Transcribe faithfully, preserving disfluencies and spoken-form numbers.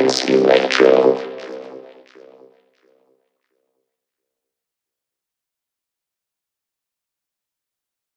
Trans Electro.